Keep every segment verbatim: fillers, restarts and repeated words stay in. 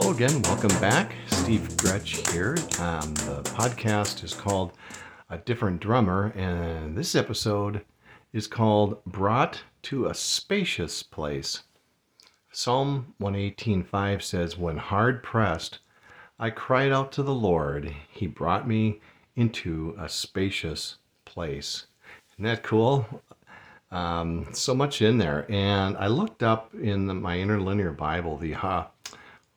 Hello again, welcome back. Steve Gretsch here. Um, the podcast is called A Different Drummer, and this episode is called Brought to a Spacious Place. Psalm one eighteen five says, "When hard pressed, I cried out to the Lord. He brought me into a spacious place." Isn't that cool? Um, so much in there. And I looked up in the, my interlinear Bible, the uh,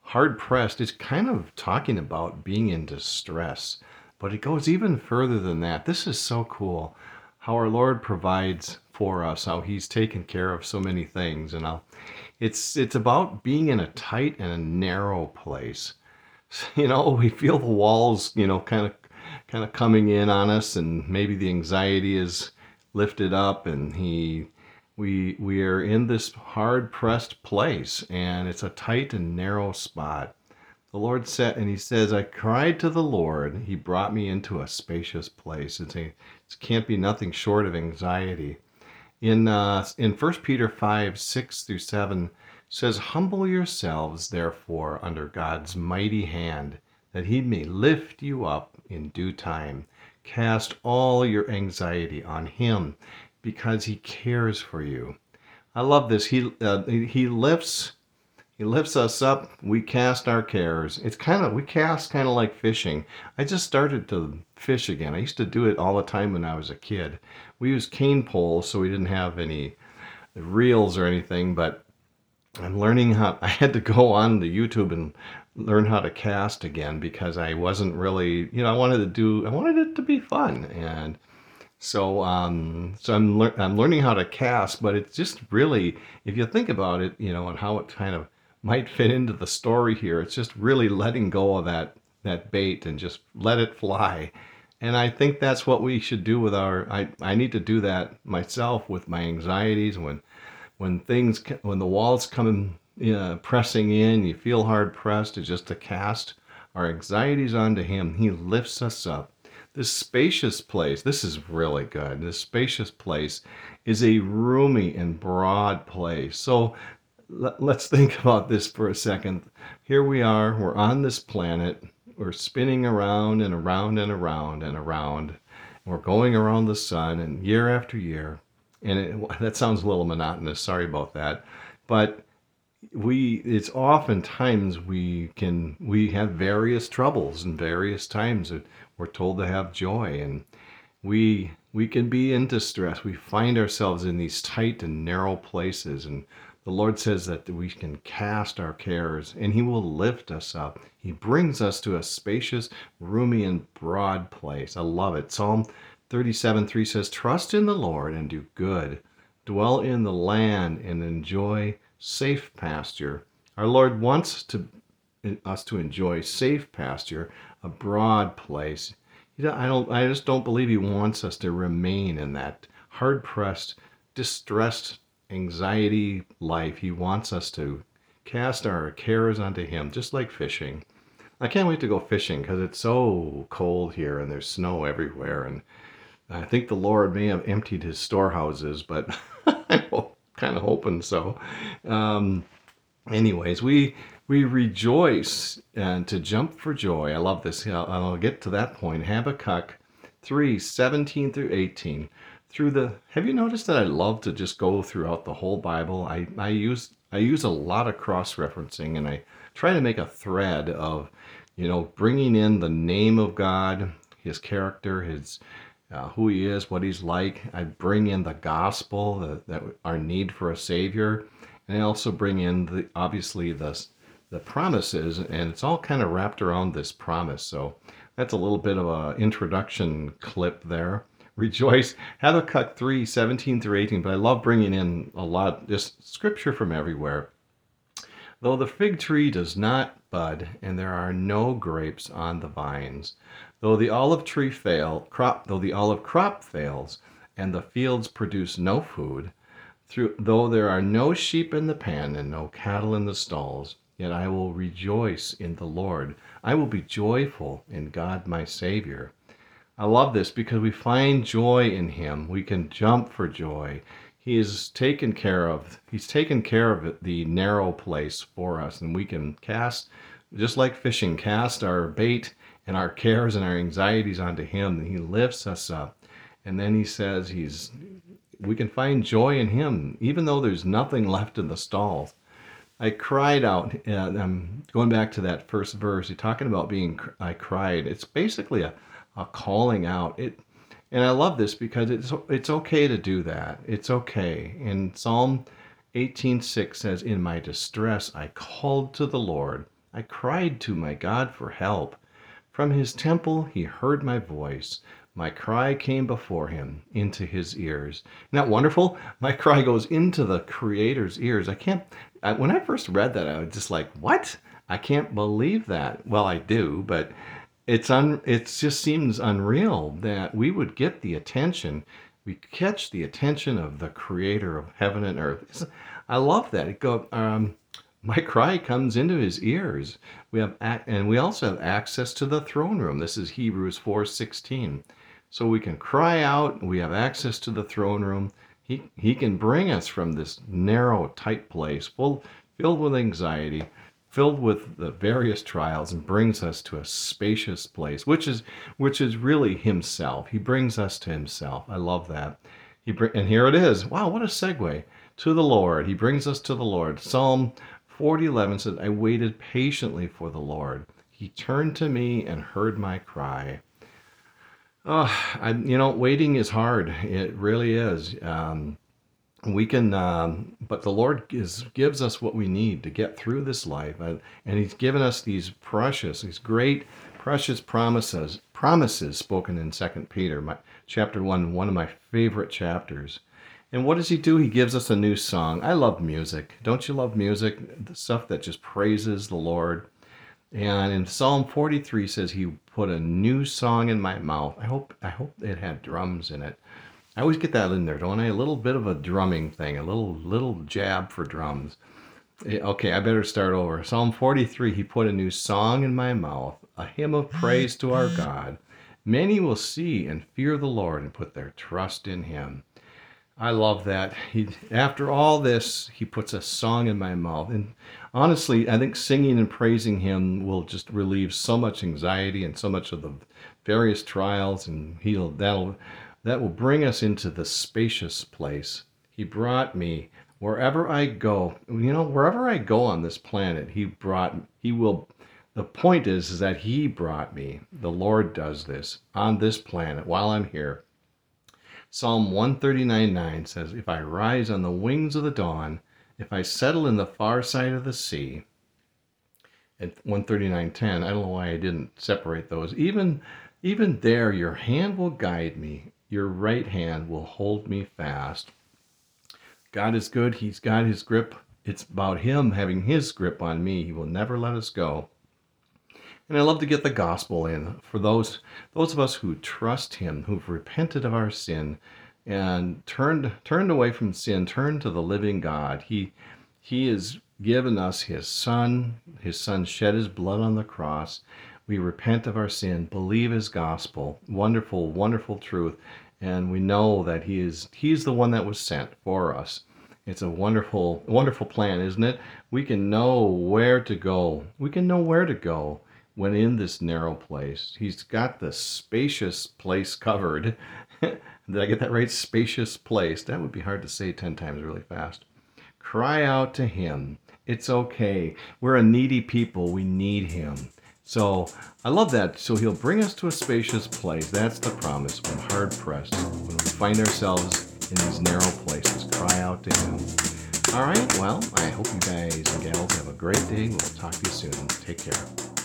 hard pressed is kind of talking about being in distress, but it goes even further than that. This is so cool how our Lord provides for us, how he's taken care of so many things. And I'll, it's, it's about being in a tight and a narrow place. You know, we feel the walls, you know, kind of, kind of coming in on us, and maybe the anxiety is lifted up, and he, we, we are in this hard-pressed place, and it's a tight and narrow spot. The Lord said, and he says, "I cried to the Lord. He brought me into a spacious place." It's a, it can't be nothing short of anxiety. In uh, in First Peter five, six through seven says, "Humble yourselves, therefore, under God's mighty hand, that he may lift you up in due time. Cast all your anxiety on him, because he cares for you." I love this. He uh, he lifts he lifts us up. We cast our cares. It's kind of we cast kind of like fishing. I just started to fish again. I used to do it all the time when I was a kid. We used cane poles, so we didn't have any reels or anything. But I'm learning how. I had to go on the YouTube and learn how to cast again, because I wasn't really, you know, I wanted to do, I wanted it to be fun. And so, um, so I'm, lear- I'm learning how to cast, but it's just really, if you think about it, you know, and how it kind of might fit into the story here, it's just really letting go of that, that bait and just let it fly. And I think that's what we should do with our, I, I need to do that myself with my anxieties. When, when things, when the walls come in, Yeah, pressing in, you feel hard pressed, is just to cast our anxieties onto him. He lifts us up. This spacious place, this is really good. This spacious place is a roomy and broad place. So l- let's think about this for a second. Here we are, we're on this planet, we're spinning around and around and around and around. We're going around the sun, and year after year. And it, that sounds a little monotonous, sorry about that. But we it's oftentimes we can we have various troubles, and various times that we're told to have joy, and we we can be in distress. We find ourselves in these tight and narrow places, and the Lord says that we can cast our cares and he will lift us up. He brings us to a spacious, roomy, and broad place. I love it. Psalm thirty-seven three says, "Trust in the Lord and do good, dwell in the land and enjoy safe pasture." Our Lord wants to, us to enjoy safe pasture, a broad place. You know, I don't. I just don't believe he wants us to remain in that hard-pressed, distressed, anxiety life. He wants us to cast our cares onto him, just like fishing. I can't wait to go fishing, because it's so cold here and there's snow everywhere. And I think the Lord may have emptied his storehouses, but I hope. Kind of hoping so. Um, anyways, we we rejoice and to jump for joy. I love this. I'll, I'll get to that point. Habakkuk three seventeen through eighteen. Through the have you noticed that I love to just go throughout the whole Bible? I I use I use a lot of cross referencing, and I try to make a thread of, you know, bringing in the name of God, his character, his. Uh, who he is, what he's like. I bring in the gospel, the, that our need for a savior, and I also bring in the obviously the the promises, and it's all kind of wrapped around this promise. So that's a little bit of a introduction clip there. Rejoice, Habakkuk three seventeen through eighteen. But I love bringing in a lot just scripture from everywhere. "Though the fig tree does not bud, and there are no grapes on the vines, though the olive tree fail, crop, though the olive crop fails, and the fields produce no food, through, though there are no sheep in the pan and no cattle in the stalls, yet I will rejoice in the Lord. I will be joyful in God my Savior." I love this, because we find joy in him. We can jump for joy. He is taken care of. He's taken care of the narrow place for us, and we can cast just like fishing, cast our bait and our cares and our anxieties onto him, and he lifts us up. And then he says he's we can find joy in him, even though there's nothing left in the stalls. I cried out, and I'm going back to that first verse. You're talking about being, I cried. It's basically a, a calling out. It, and I love this because it's it's okay to do that. It's okay. And Psalm eighteen six says, in my distress, I called to the Lord. I cried to my God for help. From his temple, he heard my voice. My cry came before him into his ears. Isn't that wonderful? My cry goes into the Creator's ears. I can't, I, when I first read that, I was just like, what? I can't believe that. Well, I do, but it's un, it just seems unreal that we would get the attention. We catch the attention of the Creator of heaven and earth. It's, I love that. It go, um, my cry comes into his ears. We have, and we also have access to the throne room. This is Hebrews four sixteen. So we can cry out, we have access to the throne room. He he can bring us from this narrow, tight place, full, filled with anxiety, filled with the various trials, and brings us to a spacious place, which is which is really himself. He brings us to himself. I love that. He bring, and here it is. Wow, what a segue. To the Lord. He brings us to the Lord. Psalm forty eleven says, I waited patiently for the Lord. He turned to me and heard my cry. Oh, I, you know, waiting is hard. It really is. Um, we can, um, but the Lord is, gives us what we need to get through this life. And he's given us these precious, these great, precious promises, promises spoken in Second Peter, my, chapter one, one of my favorite chapters. And what does he do? He gives us a new song. I love music. Don't you love music? The stuff that just praises the Lord. And in Psalm forty-three says he put a new song in my mouth. I hope I hope it had drums in it. I always get that in there, don't I? A little bit of a drumming thing, a little little jab for drums. Okay, I better start over. Psalm forty-three, he put a new song in my mouth, a hymn of praise to our God. Many will see and fear the Lord and put their trust in him. I love that. He, after all this, he puts a song in my mouth. And honestly, I think singing and praising him will just relieve so much anxiety and so much of the various trials, and he'll that'll that will bring us into the spacious place. He brought me wherever I go. You know, wherever I go on this planet, he brought he will the point is, is that he brought me. The Lord does this on this planet while I'm here. Psalm one thirty-nine nine says, if I rise on the wings of the dawn, if I settle in the far side of the sea, and one thirty-nine ten, I don't know why I didn't separate those. Even, even there, your hand will guide me. Your right hand will hold me fast. God is good. He's got his grip. It's about him having his grip on me. He will never let us go. And I love to get the gospel in for those those of us who trust him, who've repented of our sin and turned turned away from sin, turned to the living God. He he has given us his son. His son shed his blood on the cross. We repent of our sin, believe his gospel. Wonderful, wonderful truth. And we know that he is he's the one that was sent for us. It's a wonderful, wonderful plan, isn't it? We can know where to go. We can know where to go. When in this narrow place, he's got the spacious place covered. Did I get that right? Spacious place. That would be hard to say ten times really fast. Cry out to him. It's okay. We're a needy people. We need him. So I love that. So he'll bring us to a spacious place. That's the promise when hard pressed, when we find ourselves in these narrow places. Cry out to him. All right. Well, I hope you guys and gals have a great day. We'll talk to you soon. Take care.